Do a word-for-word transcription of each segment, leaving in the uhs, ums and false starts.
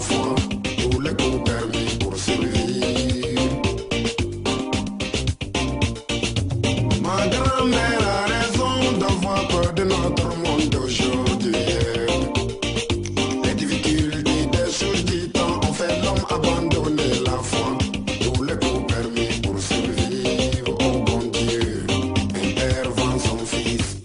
fois pour la compagnie, pour sourire. Ma grand-mère a raison d'avoir peur de notre monde d'aujourd'hui. Les difficultés des choses du temps ont fait l'homme abandonner la foi. Tout le coup permis pour survivre. Oh bon Dieu, intervient son fils,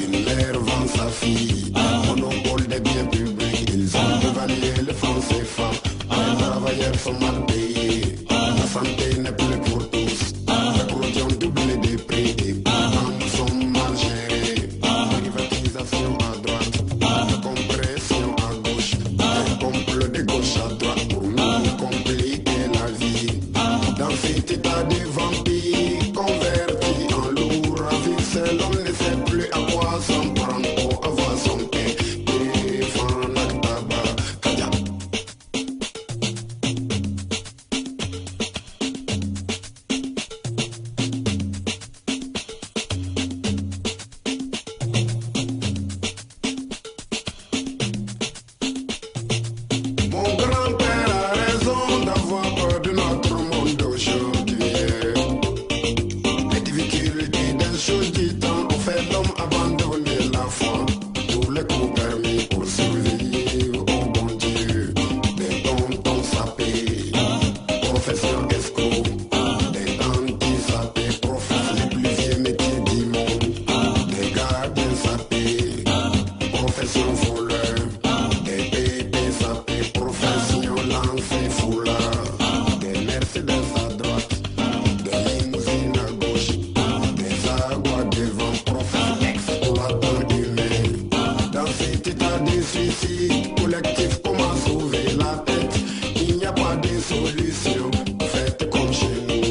innervant sa fille. Monopole des biens publics, ils ont dévalué le franc C F A. Les travailleurs sont mal payés, la santé n'est plus pour tous. La corruption double des prix, les femmes sont mal gérées. Privatisation à droite, la compression à gauche, un complot de gauche à droite pour nous compliquer la vie. Dans cet état de vampire converti en loup ravisseur, l'homme ne sait plus à quoi s'en prendre pour avoir son pain. Collectif, comment sauver la tête? Il n'y a pas de solution, faites comme chez nous.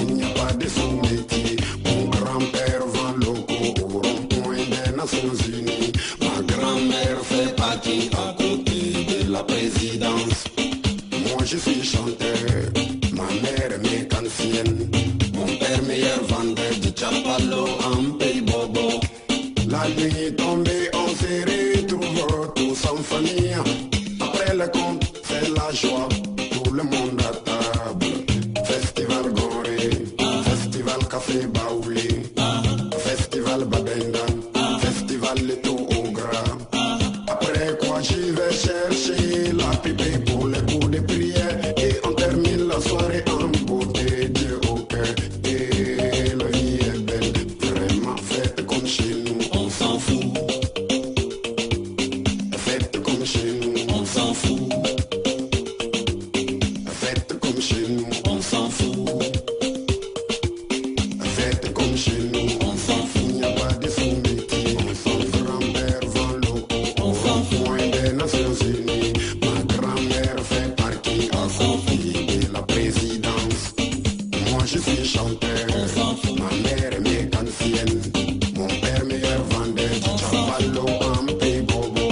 Il n'y a pas de sous-métier. Mon grand-père vend locaux au rond-point des Nations Unies. Ma grand-mère fait partie à côté de la présidence. Moi je suis chanteur, ma mère est mécanicienne. Mon père meilleur vendeur de chapalo en pays bobo. La nuit est tombée, on s'est retrouvés tous en famille. Après le compte, c'est la joie, tout le monde à table. Festival Gorée, Festival Café Baoulé, Festival Babenda, Festival Leto au Gras. Après quoi j'y vais chercher la pipée pour les coups de prière. Et on termine la soirée en beauté, Dieu au cœur. Et la vie est belle, vraiment faite comme chez nous. Faites comme chez nous, on s'en fout. Faites comme chez nous, on s'en fout. Faites comme chez nous, on s'en fout. Il n'y a pas de sous-métiers. Mon grand-père vend locaux, on s'en fout. Loin des Nations Unies, ma grand-mère fait partie à son fils de la présidence. Moi je suis chanteur, on s'en fout. Ma mère est mécanicienne, mon père meilleur vendeur du chambalo en pays bobo.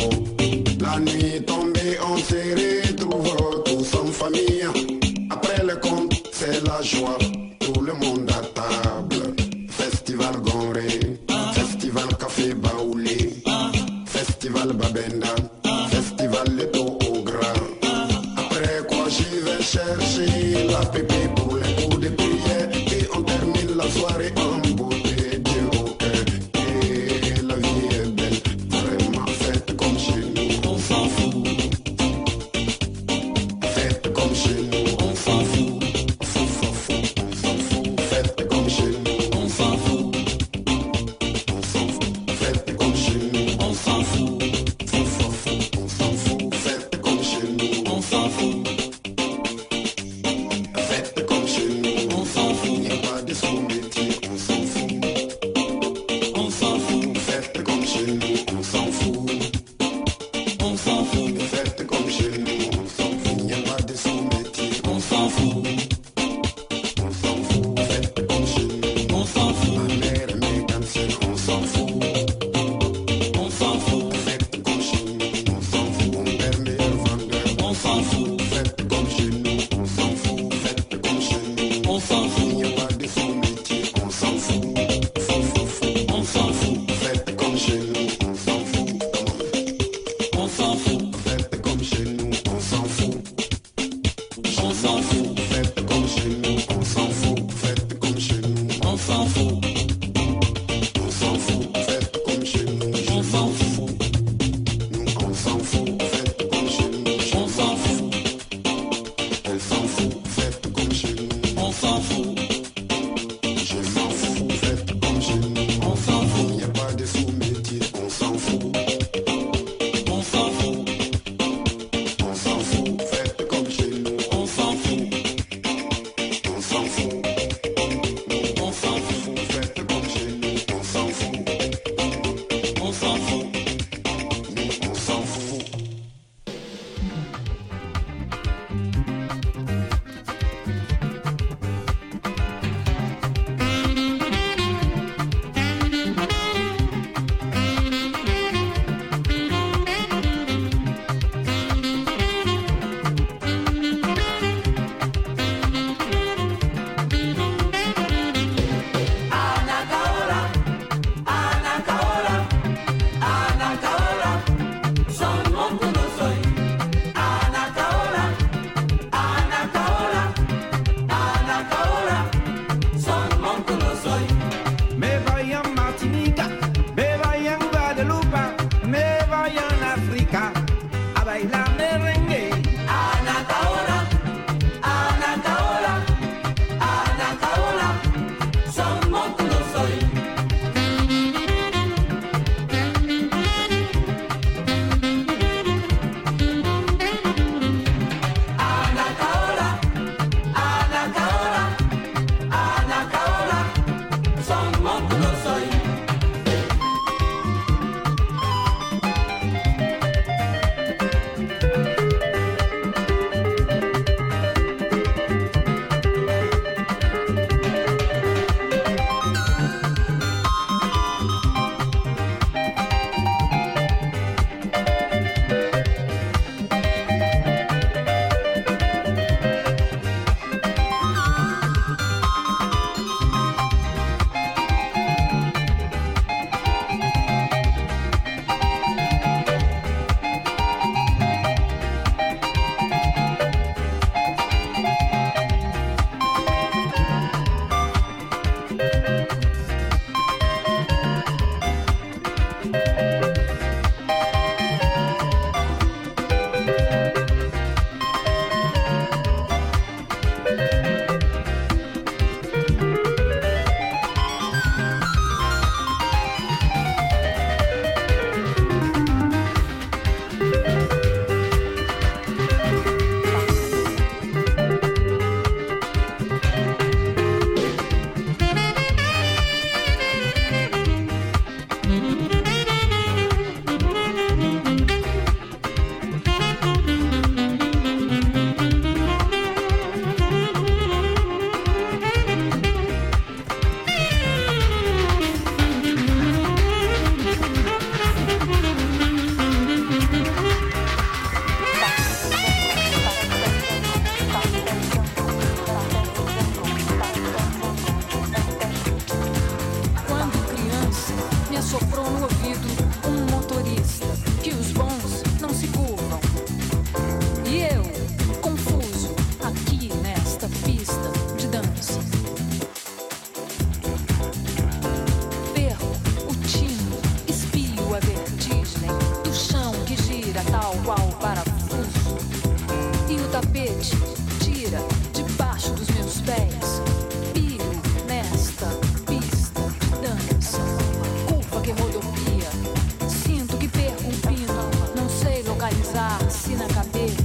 La nuit est tombée, on se retrouve tous en famille. Après le compte, c'est la joie, tout le monde à table. Festival Gorée, Festival Café Baoulé, Festival Babenda, Festival Leto au Gras. Après quoi j'y vais chercher la pépée pour les coups de prière. Et on termine la soirée en beauté, Dieu au cœur. Et la vie est belle, vraiment faite comme chez nous, on s'en fout. Faite comme chez nous, on s'en fout. Fou, fou, fou, on s'en fout. Faite comme chez nous, on s'en fout. On s'en fout. Faite comme chez nous, on s'en fout. Fou, fou, fou, on s'en fout. Faite comme chez nous, on s'en fout.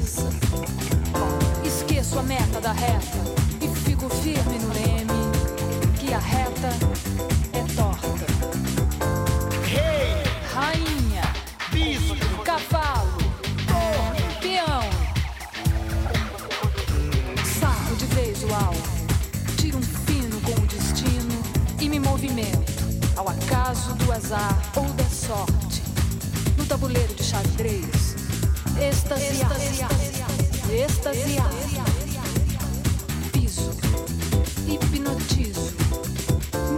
pensa. Esqueço a meta da reta e fico firme no leme, que a reta é torta. Rei, hey, rainha, bispo, cavalo, torre, peão. Saco de vez o alvo, tiro um fino com o destino e me movimento ao acaso do azar ou da sorte. No tabuleiro de xadrez, extasiar, extasiar, piso, hipnotizo,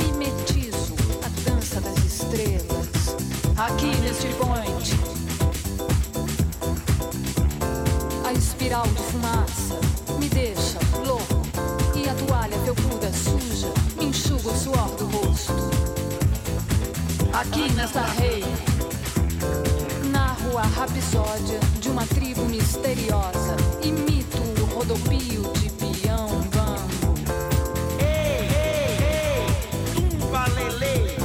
mimetizo a dança das estrelas aqui neste ponte. A espiral de fumaça me deixa louco e a toalha felpuda suja me enxuga o suor do rosto. Aqui nesta rei a rapsódia de uma tribo misteriosa, imito o rodopio de peão bambo. Ei, ei, ei, tumba lelê,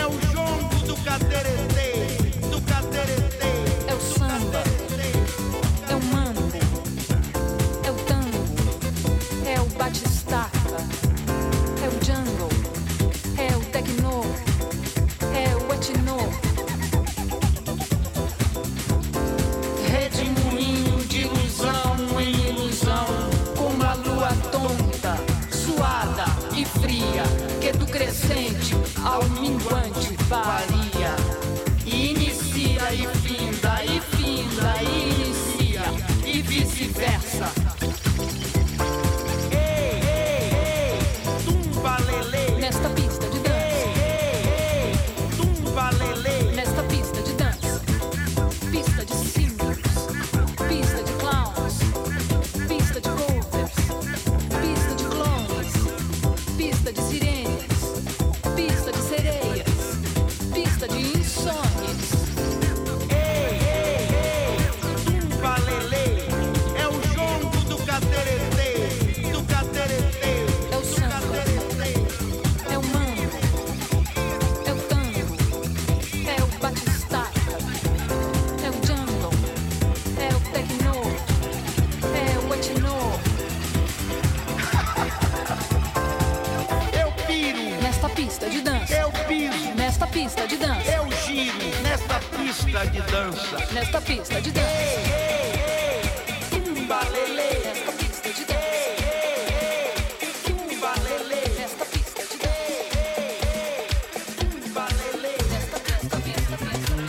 é o jongo do cateretê, do cateretê. É o samba, é o mambo, é o tango, é o batistaca, é o jungle, é o tecno, é o etno. Que do crescente ao minguante varia, e inicia e finda, e finda e inicia, e vice-versa. Ei, ei, ei, tumba lelê, nesta pista de dança. Ei, ei, tumba lelê, nesta pista de dança. Pista de símbolos, pista de clowns, pista de golfers, pista de clones, pista de sirenes, pista de dança. Eu giro nesta pista de dança. Nesta pista de dança. Ei, ei, ei, tumba lelê. Nesta pista de dança. Ei, ei, tumba lelê. Nesta pista de dança. Ei, ei, tumba lelê. Nesta pista, pista, pista, pista.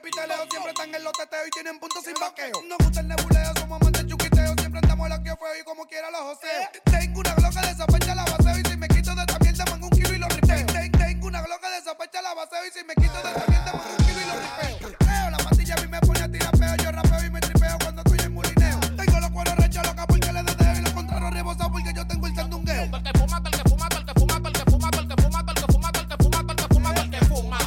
piteleo, siempre están en los teteos y tienen puntos sin vaqueo. Nos gusta el nebuleo, somos más de chuquiteo, siempre andamos los que fue y como quiera los joseo. Tengo una gloca de esa fecha la baseo y si me quito de esta mierda mango un kilo y lo ripeo. Tengo una gloca de esa fecha la baseo y si me quito de esta mierda mango un kilo y lo ripeo. La pastilla a mí me pone a tirar peo, yo rapeo y me tripeo cuando estoy en mulineo. Tengo los cueros rechos locas porque le deseo y los contrarios rebosados porque yo tengo el sandungueo. El que fuma, el que fuma, el que fuma, el que fuma, el que fuma, el que fuma, el que fuma, el que fuma, el que fuma.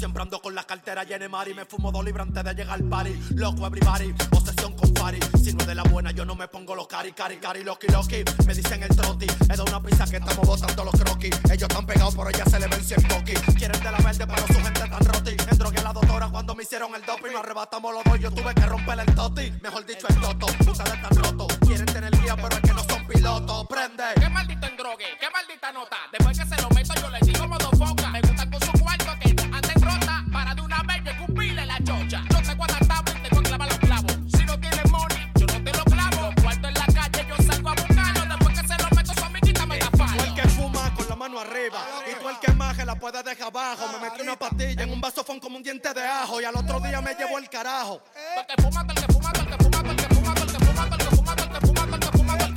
Siempre ando con la cartera llena de mari, me fumo dos libras antes de llegar al party. Loco everybody, obsesión con party. Si no es de la buena yo no me pongo los cari, cari, cari, loki, loki. Me dicen el troti, he dado una prisa que estamos botando los croquis. Ellos están pegados pero ella se le ven cien coquis. Quieren de la verde pero su gente tan roti. Endrogué a la doctora cuando me hicieron el doping. Nos arrebatamos los dos, yo tuve que romper el toti. Mejor dicho el toto, ustedes están rotos. Quieren tener guía pero es que no son pilotos, prende. Qué maldito endrogue, qué maldita nota. Después que se lo meto yo le digo modo foca. Me gusta con su cuarto que antes para de una vez que cupile la chocha. Yo te guardo al tablo y te voy a clavar los clavos. Si no tienes money, yo no te lo clavo. Cuarto en la calle, yo salgo a buscarlo. Después que se lo meto, su amiguita me da palo. Tú el que fuma con la mano arriba, arriba. Y tú el que maje la puede dejar abajo. Me metí una pastilla en un vasofón como un diente de ajo. Y al otro día me llevo el carajo. El que fuma, el que fuma, el que fuma, el que fuma, el que fuma, el que fuma, el que fuma, el que fuma, el que fuma, el que fuma, el que fuma, el que fuma.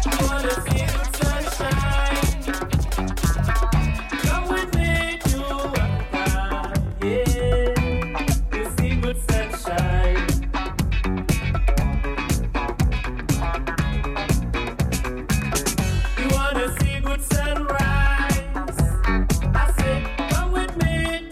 I wanna see the sunshine. We wanna see good sunrise. I said, come with me.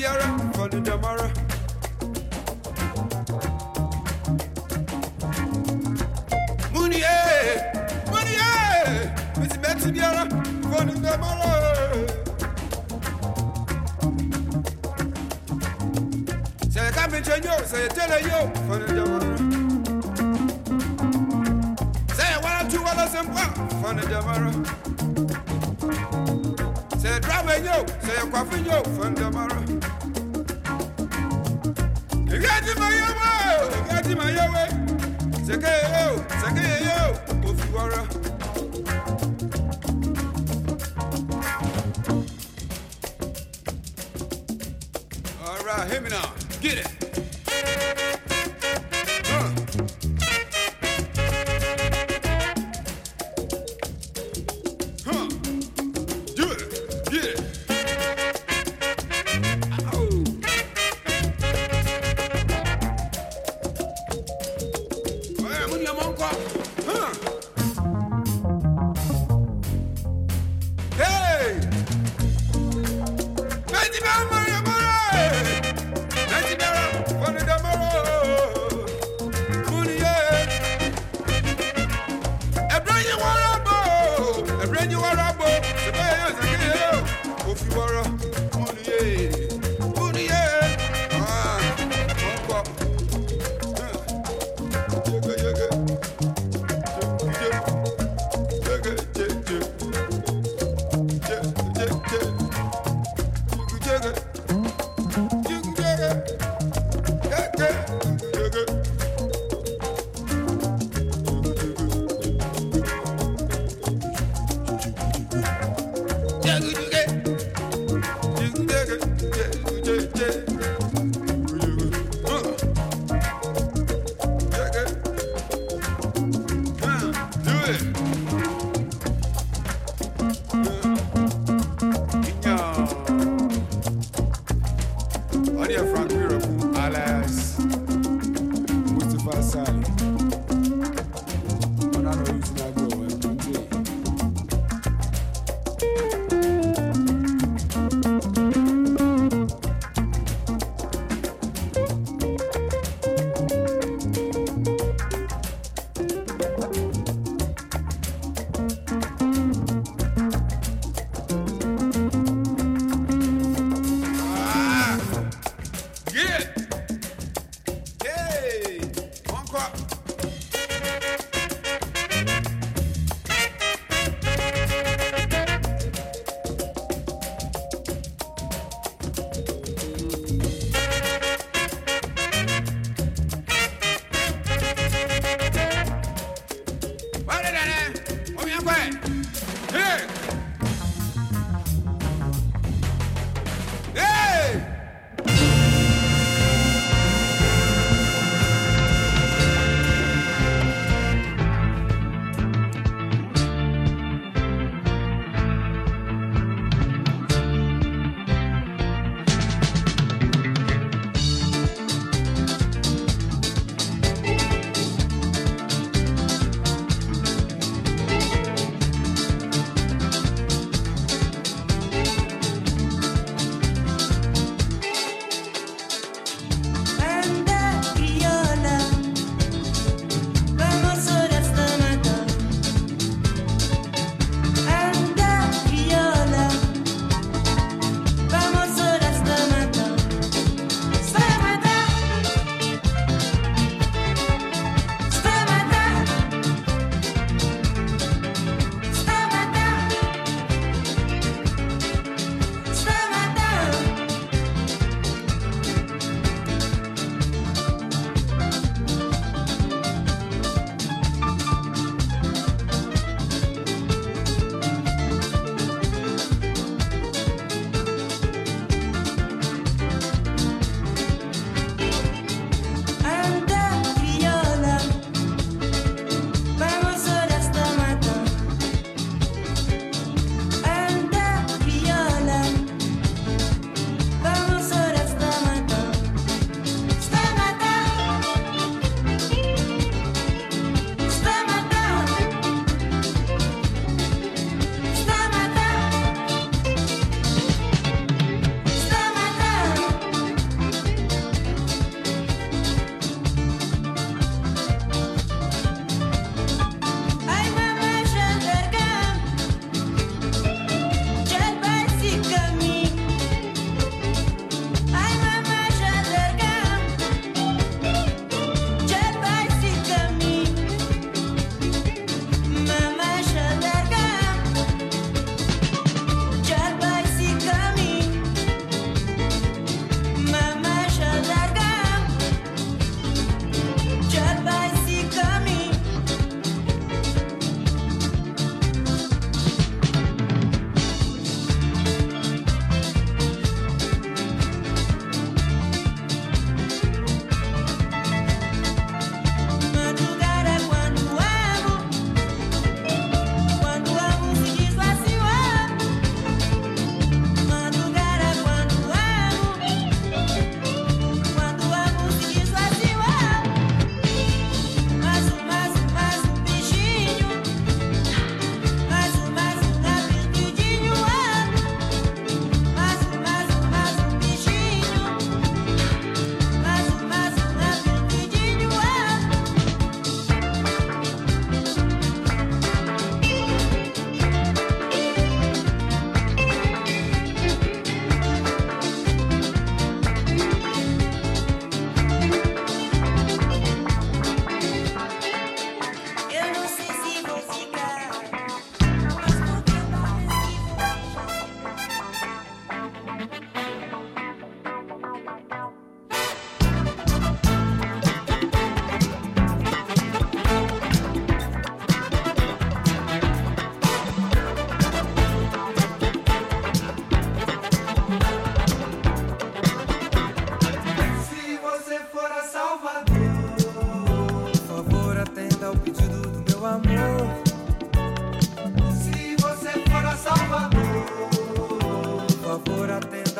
bearer for the tomorrow. Money, money, it's better bearer for the tomorrow. Say I can't mention you, say I tell you for the tomorrow. Say I want to do all some work for the tomorrow. Say drama yo, say coffee yo, from tomorrow. You got in my way, you got in my way. Say yo, say yo, of water. All right, hear me now. Get it.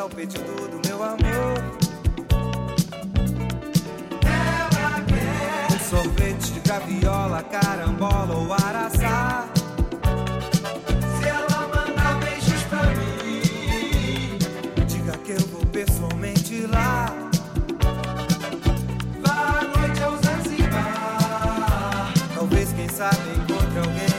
ao pedido do meu amor. Ela quer um sorvete de graviola, carambola ou araçá. Se ela mandar beijos pra mim, diga que eu vou pessoalmente lá. Vá à noite ao Zanzibar, talvez quem sabe encontre alguém.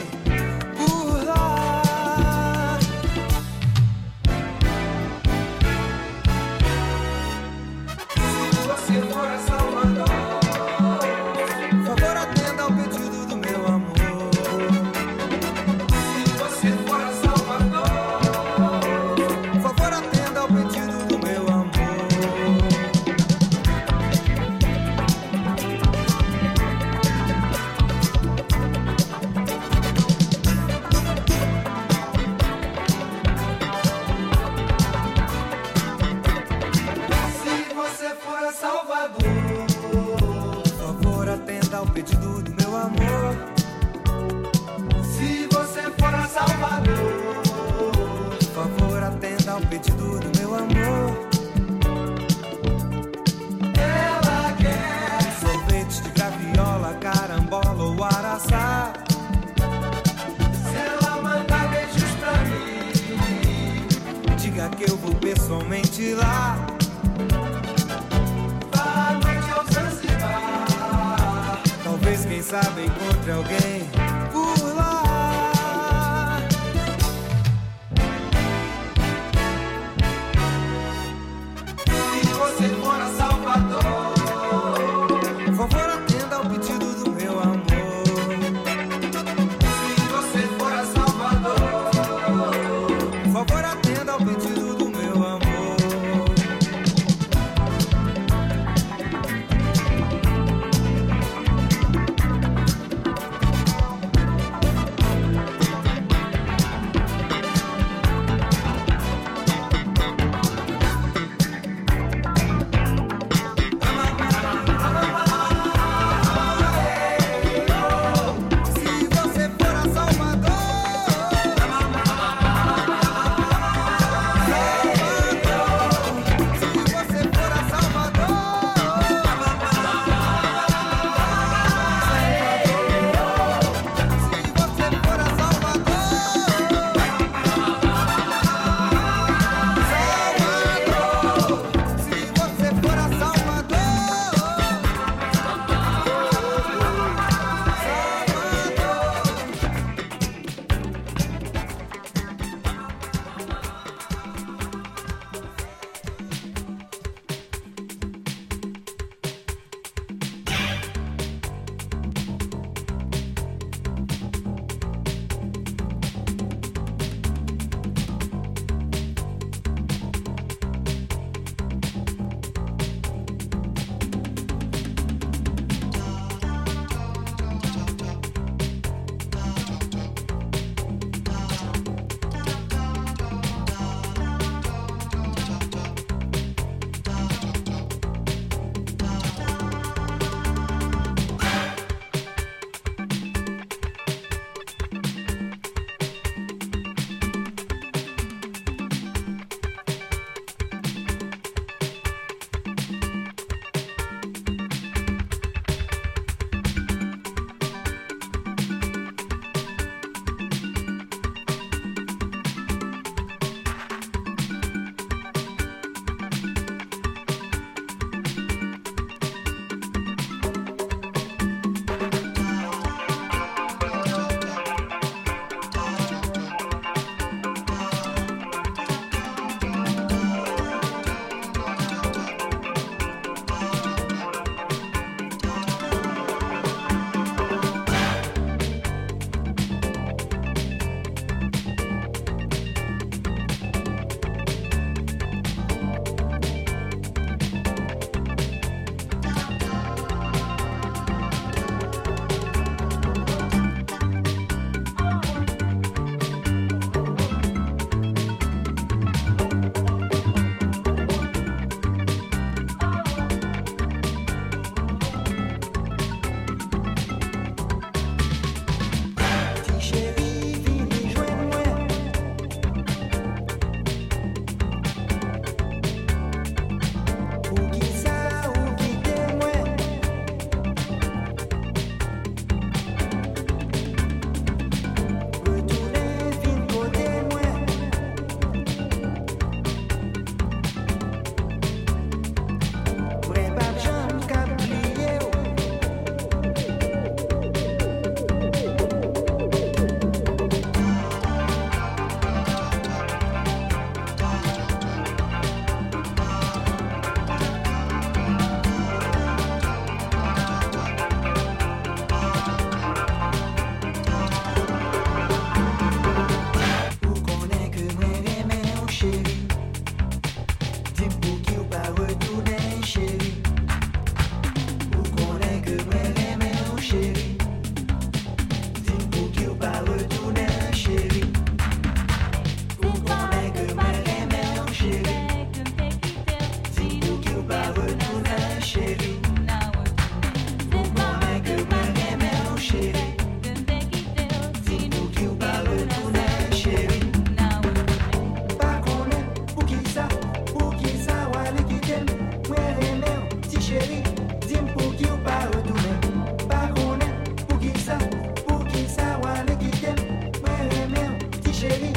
Thank you.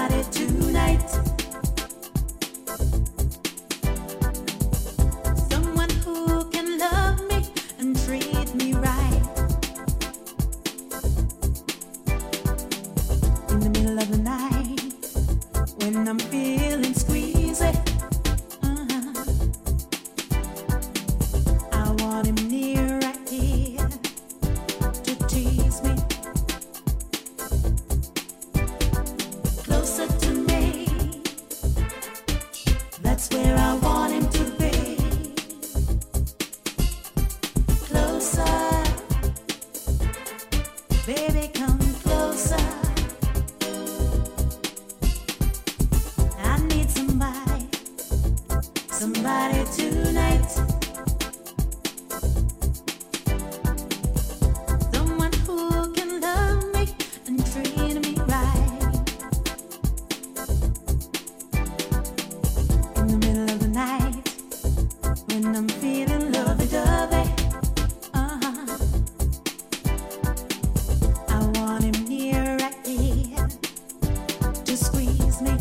party tonight. Someone who can love me and treat me right. In the middle of the night, when I'm feeling squeezy, uh-huh. I want him near right here to tease me. Where I want him to be, closer, baby, come closer. I need somebody, somebody tonight, someone who can love me and treat me right. When I'm feeling lovey-dovey, uh-huh. I want him near right here to squeeze me.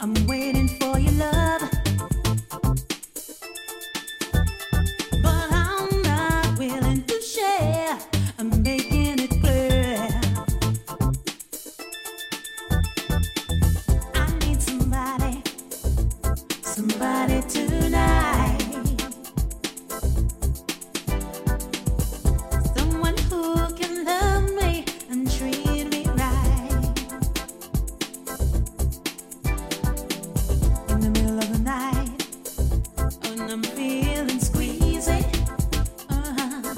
I'm waiting for your love, but I'm not willing to share. I'm making it clear. I need somebody, somebody tonight. Someone who can love me and treat me right. I'm feeling squeezy, uh-huh.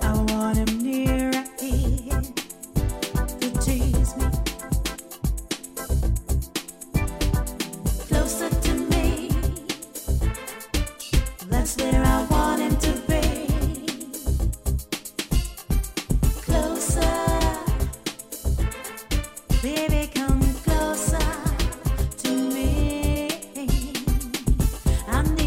I want him near right here to tease me. Closer to me, that's where I want him to be. Closer, baby, come closer. I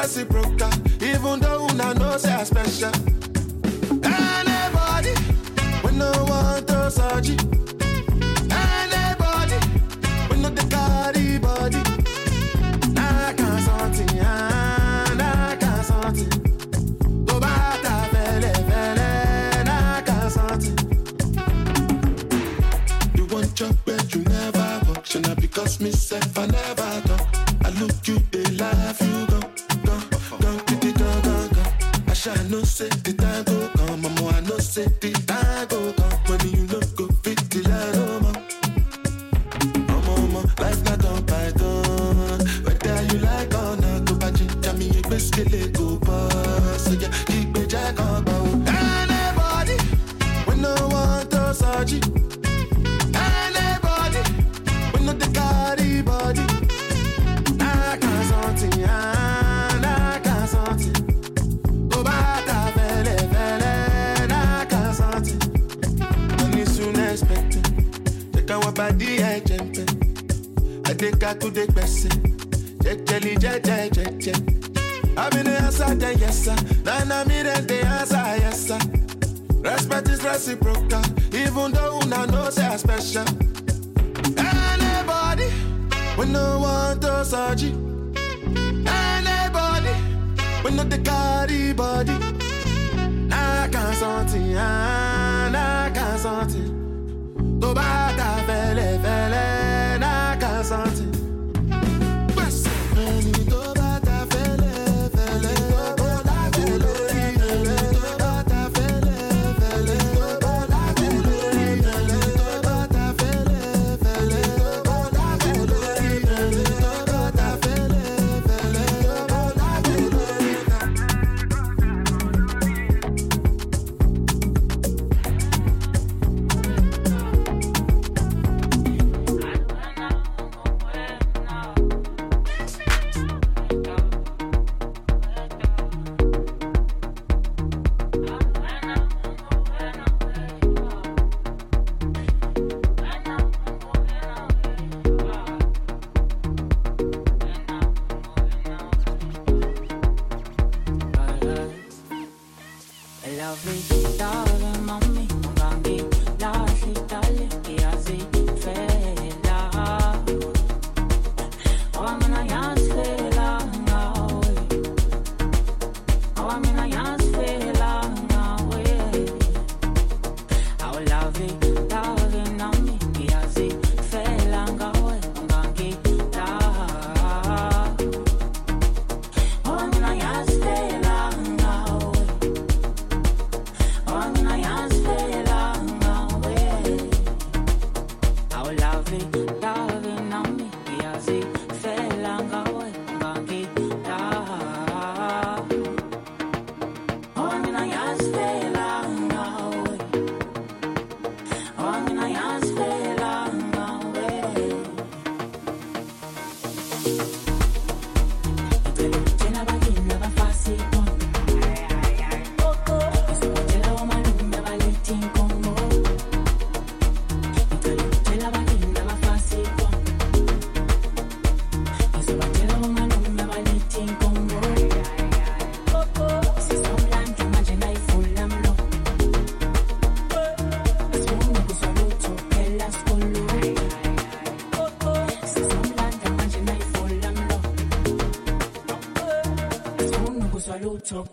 Reciprocal, even though una knows they are special. And body. Anybody, we know the carry body. I can't something, I can't something. Go back to Bele, Bele, I can't something. You want job where you never work, should not because myself I never talk. I look you, they laugh you, go, go, go, go, go, go, go. I shall not say the time go come, mama, I know say the time go come. To the person, check, check, check, check, check, check. I've been the answer, then yes sir. Now nah, me then the answer, yes sir. Respect is reciprocal, even though una know say I special. Anybody, we no want to surgery. Anybody, we no the carry body. I can't something, I can't something. To bata vele vele, I can't something.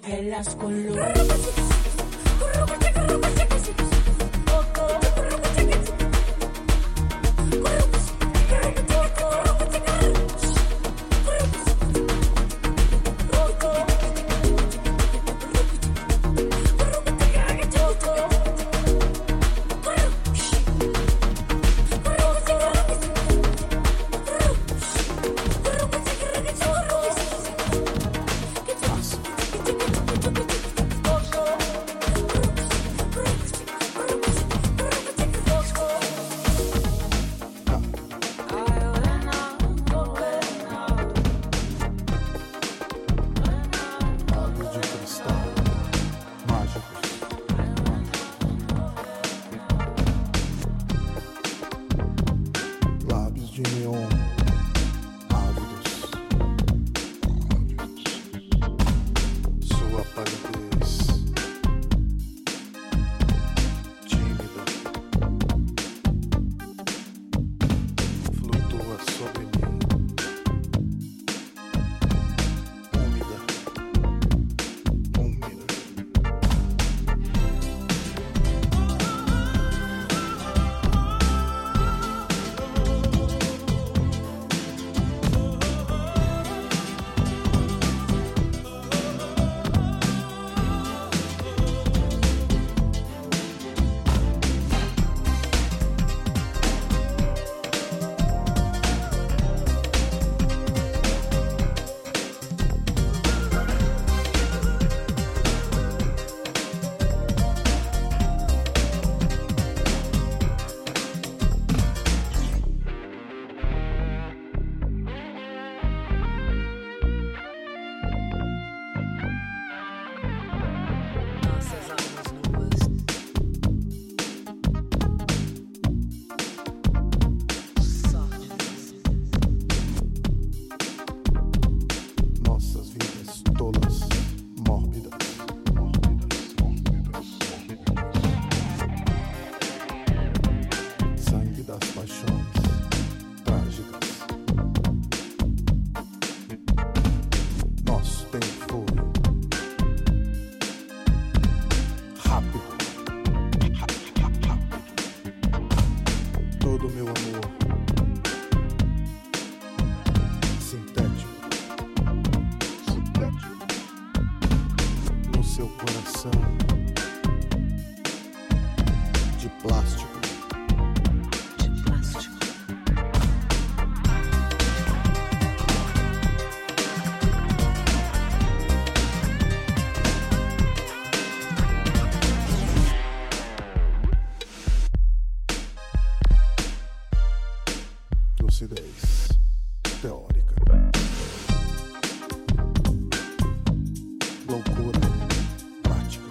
Pelas con luz. Thank you. do meu amor. Sintético, sintético. No seu coração de plástico. Teórica, loucura prática.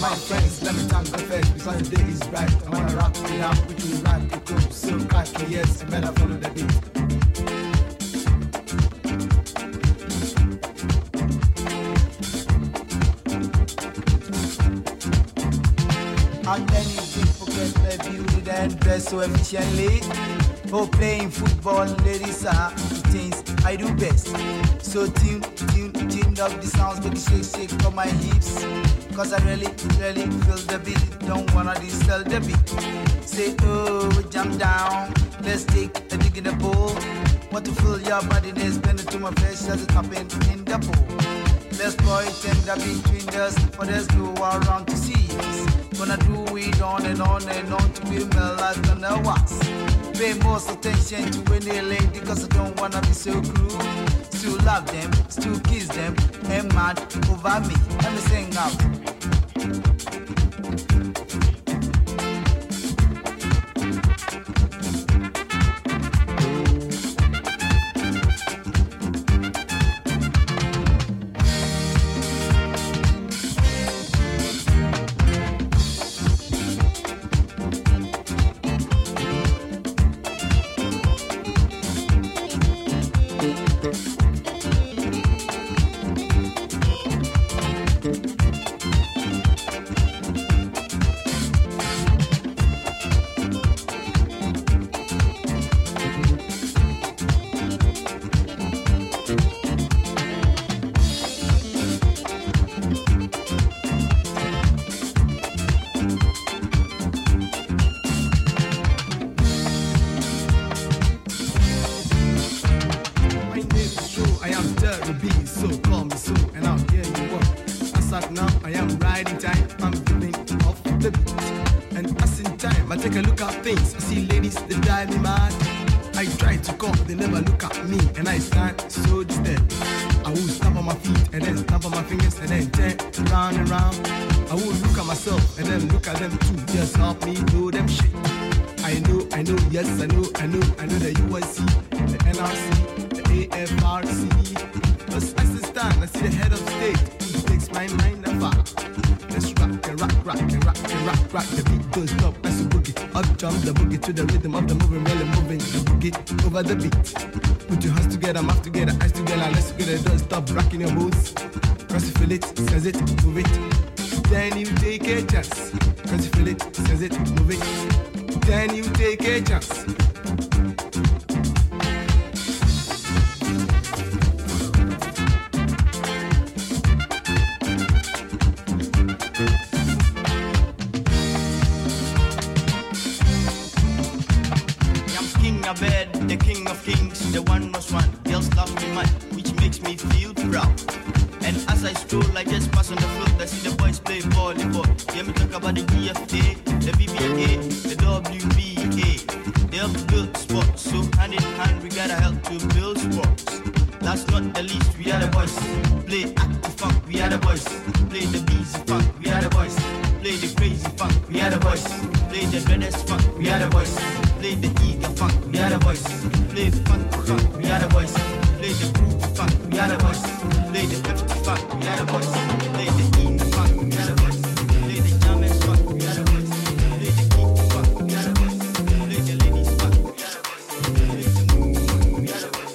My friends, let me time perfect, because on the day is bright. I wanna rock it out with you like a cool so right, yes, you better follow the beat. And then you people get their beauty and dress so efficiently. Oh, playing football, ladies are the things I do best. So tune, tune, tune up the sounds, baby, shake, shake for my hips. Cause I really, really feel the beat. Don't wanna distill the beat. Say, oh, jump down. Let's take a dig in the pool. Want to feel your body, there's blended to my flesh as it happens in the pool. Let's boy tender between us, for there's no around to see us. Gonna do it on and on and on to be melt like gonna wax. Pay most attention to any lady, cause I don't wanna be so cruel. Still love them, still kiss them, and mad over me. Let me sing out. Things. I see ladies, they drive me mad. I try to call, they never look at me, and I stand so distant. I will stamp on my feet, and then stamp on my fingers, and then turn round and round. I will look at myself, and then look at them too. Just help me do them shit. I know, I know, yes, I know, I know, I know the U N C, the N R C, the A F R C. Cause as I stand, I see the head of state. He takes my mind apart. Let's rock and rock, rock and rock and rock, rock. The beat goes up. Up jump the boogie to the rhythm of the moving, really moving the boogie over the beat. Put your hands together, mouth together, eyes together, let's together, don't stop rocking your moves. Cause you feel it, says it, move it. Then you take a chance. Cause you feel it, says it, move it. Then you take a chance. nice too, like just pass on the floor. I see the boys play volleyball. Yeah, me talk about the G F A, the B B A, the W B A. They help build sports, so hand in hand we gotta help to build sports. Last not the least, we are the boys. Play active funk, we are the boys. Play the busy funk, we are the boys. Play the crazy funk, we are the boys. Play the dreadest funk, we are the boys. Play the eager funk, we are the boys. Play the funk funk, we are the boys. Play the groove funk, we are the boys. Play the empty funk, we are the boys. Play the eager funk, we are the boys. Play the jamming funk, we are the boys. Play the geek funk, we are the boys. Play the ladies funk, we are the boys. Play the moon funk, we are the boys.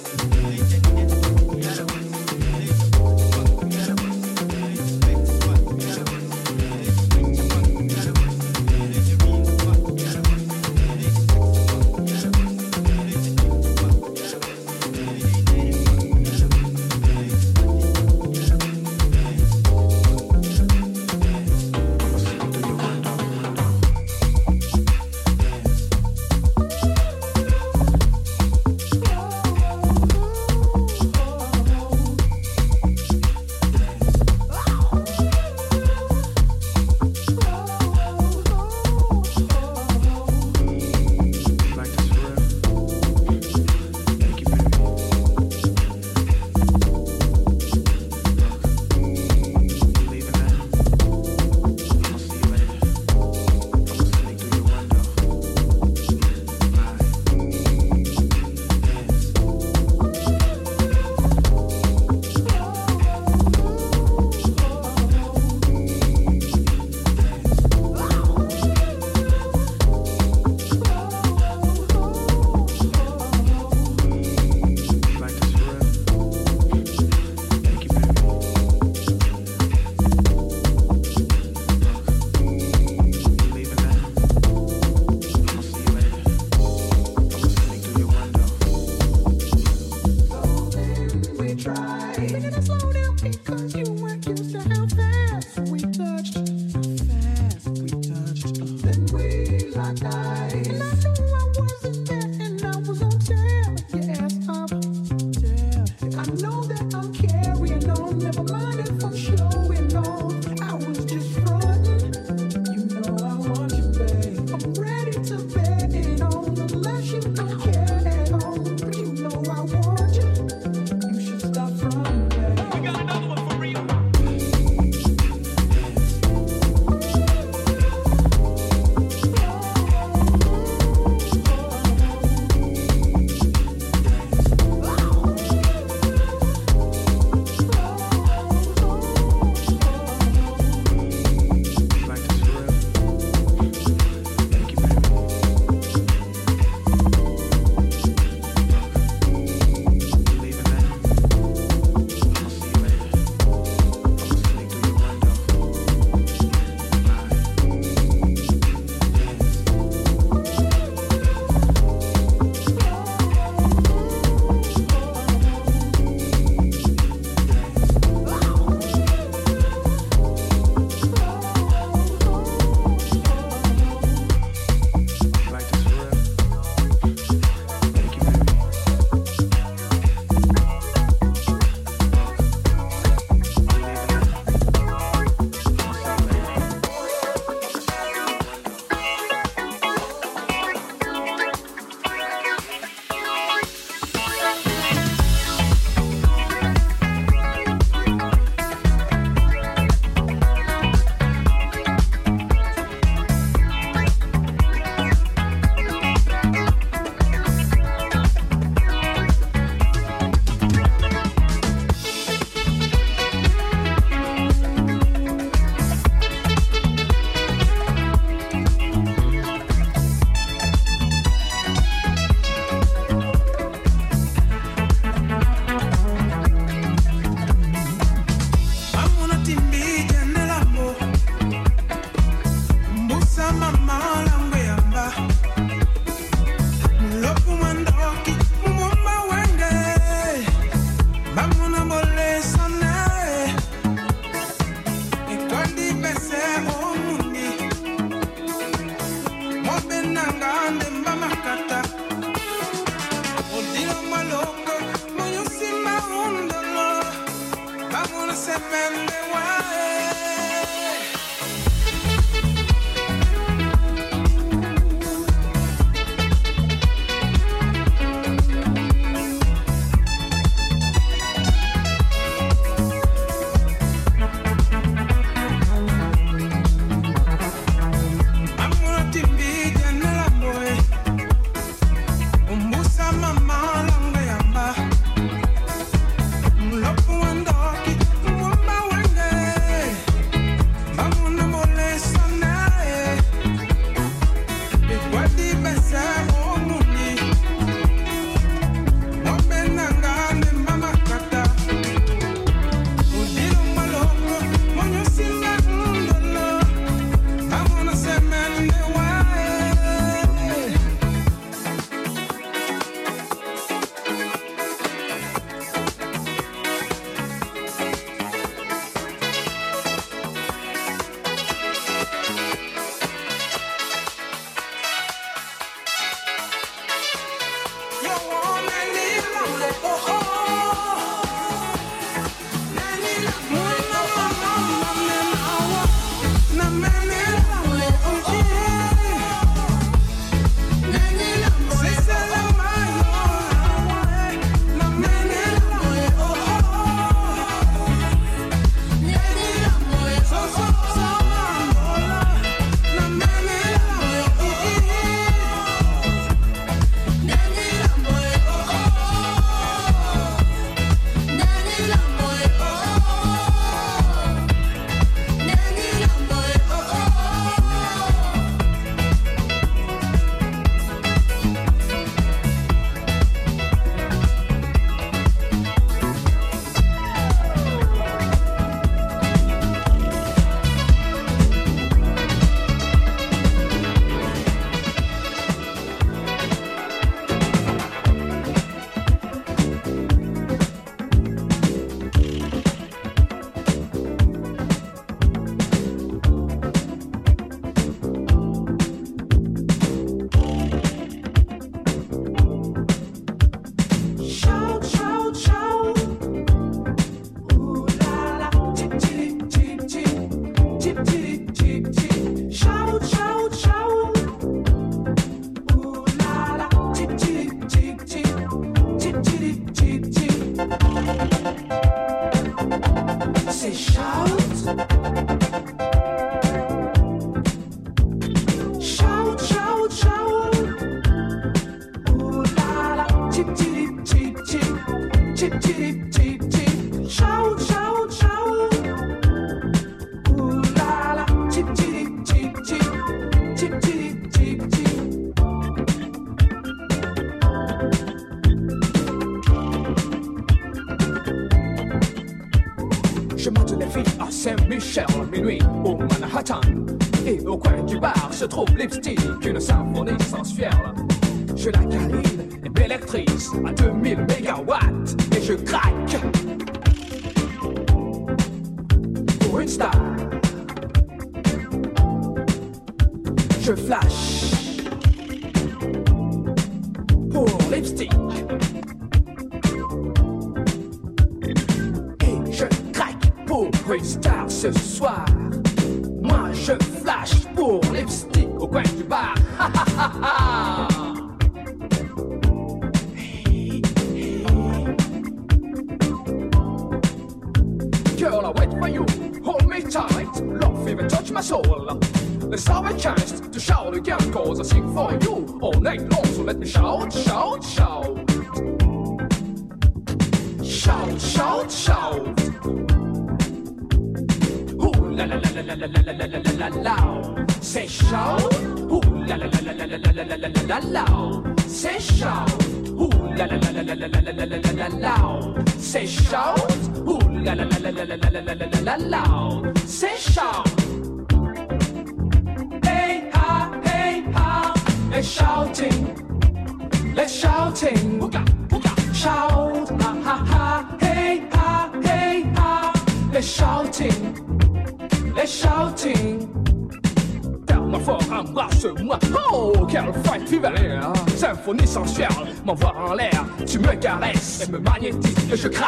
Je craque.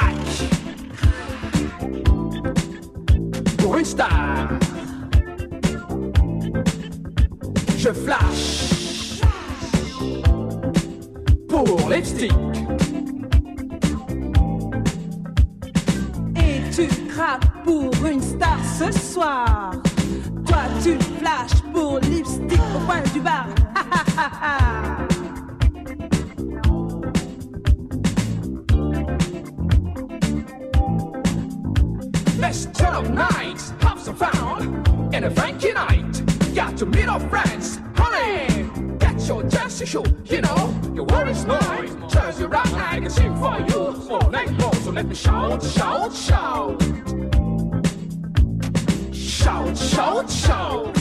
une star. Je flash pour lipstick. Et tu craques pour une star ce soir. Toi tu flash pour lipstick au coin du bar. Best chill nights, hops are found in a funky night. Got to meet our friends, honey. Get your jersey shoe, you know your world is mine. Jersey rock, I can sing for you all night long. So let me shout, shout, shout, shout, shout, shout.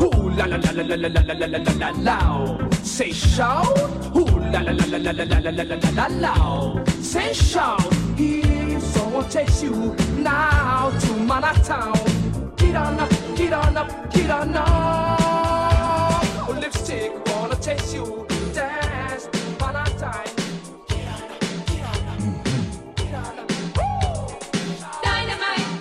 Ooh la la la la la la la la la la la. Say shout. Ooh la la la la la la la la la la la. Say shout. If someone takes you now to Manhattan. Get on up, get on up, get on up. Oh, lipstick, wanna taste you. Dance, by that time. Get on up, get on up, get on up. Woo! Dynamite!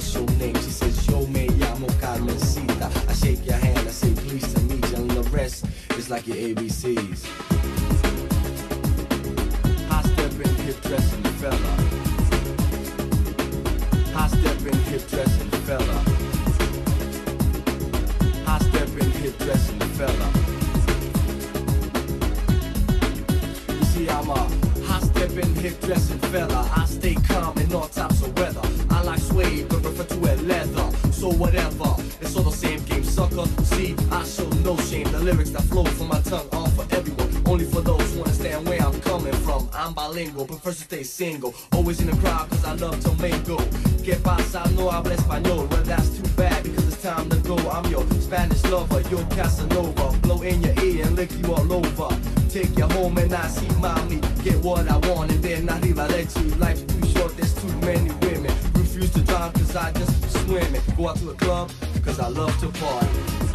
what's your name? She says, yo me llamo Carmencita. I shake your hand, I say please to meet you, and the rest is like your A B Cs. High step in, hip dressing the fella. High step in, hip dressing the fella. High step in, hip dressing the fella. You see I'm a high stepping, hip dressing fella. I stay calm in all types of weather. I like suede, but refer to it leather. So whatever, it's all the same game, sucker. See, I show no shame. The lyrics that flow from my tongue are for everyone, only for those who understand where I'm coming from. I'm bilingual, prefer to stay single. Always in the crowd, cause I love Tomago. Que pasa, no habla español. Well, that's too bad, because it's time to go. I'm your Spanish lover, your Casanova. Blow in your ear and lick you all over. Take you home and I see mommy. Get what I want and then arriba let you. Life's too short, there's too many women. Refuse to drown cause I just swim it. Go out to the club cause I love to party. Hello.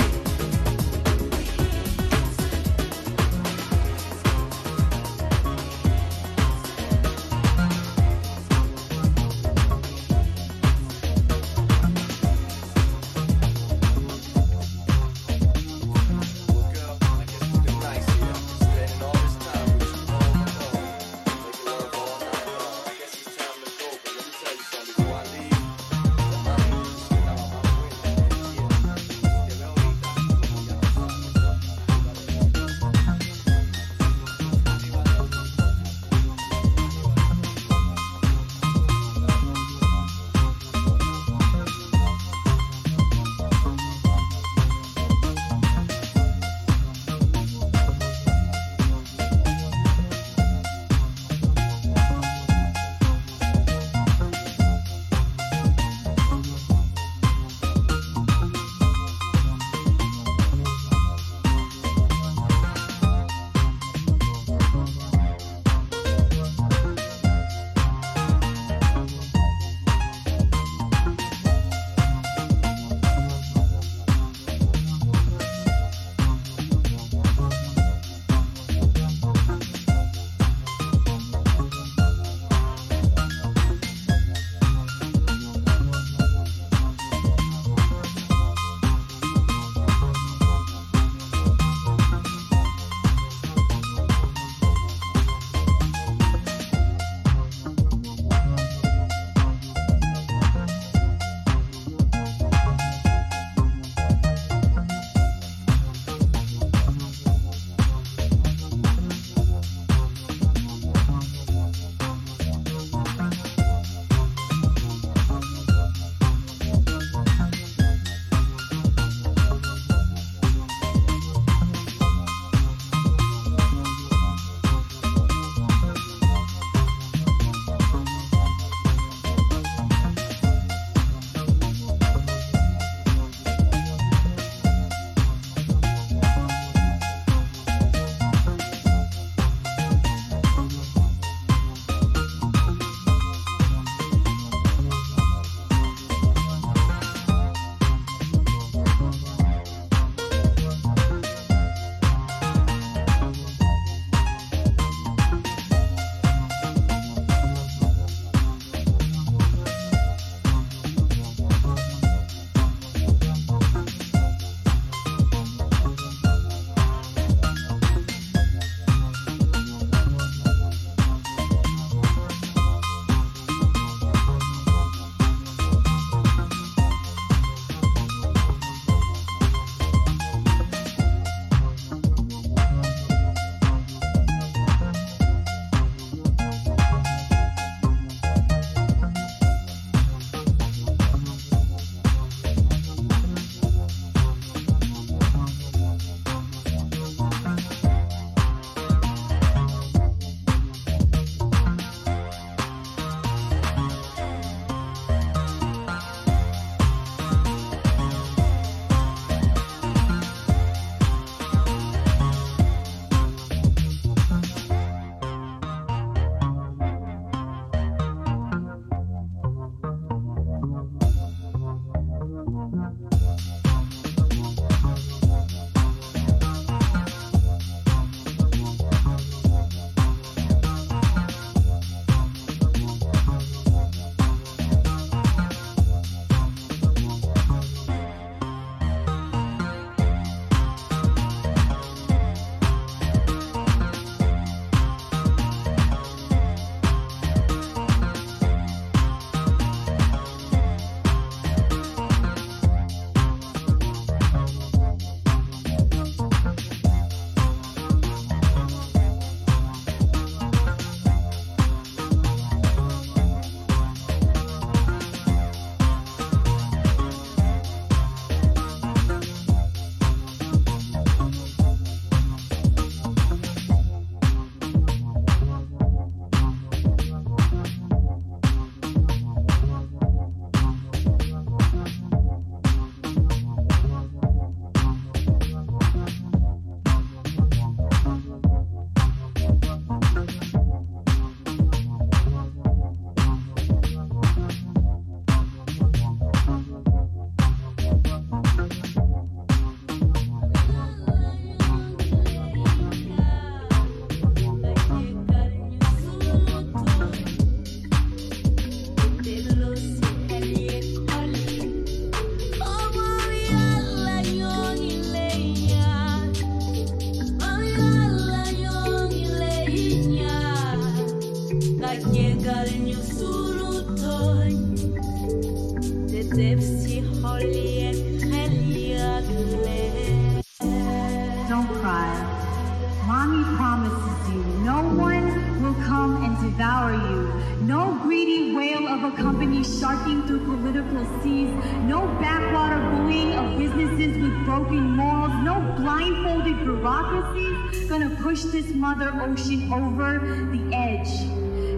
Mommy promises you, no one will come and devour you. No greedy whale of a company sharking through political seas. No backwater bullying of businesses with broken morals. No blindfolded bureaucracies gonna push this mother ocean over the edge.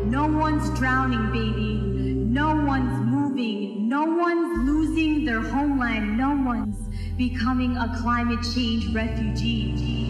No one's drowning, baby. No one's moving. No one's losing their homeland. No one's becoming a climate change refugee.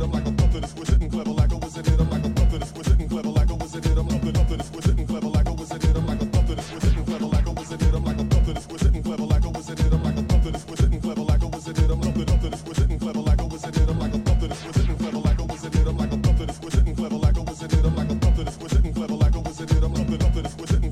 I'm like a puppet exquisite and clever, like I was in it. I'm like a puppet exquisite and clever, like I was in it. I'm like a puppet exquisite and clever, like I was in it. I'm like a puppet exquisite.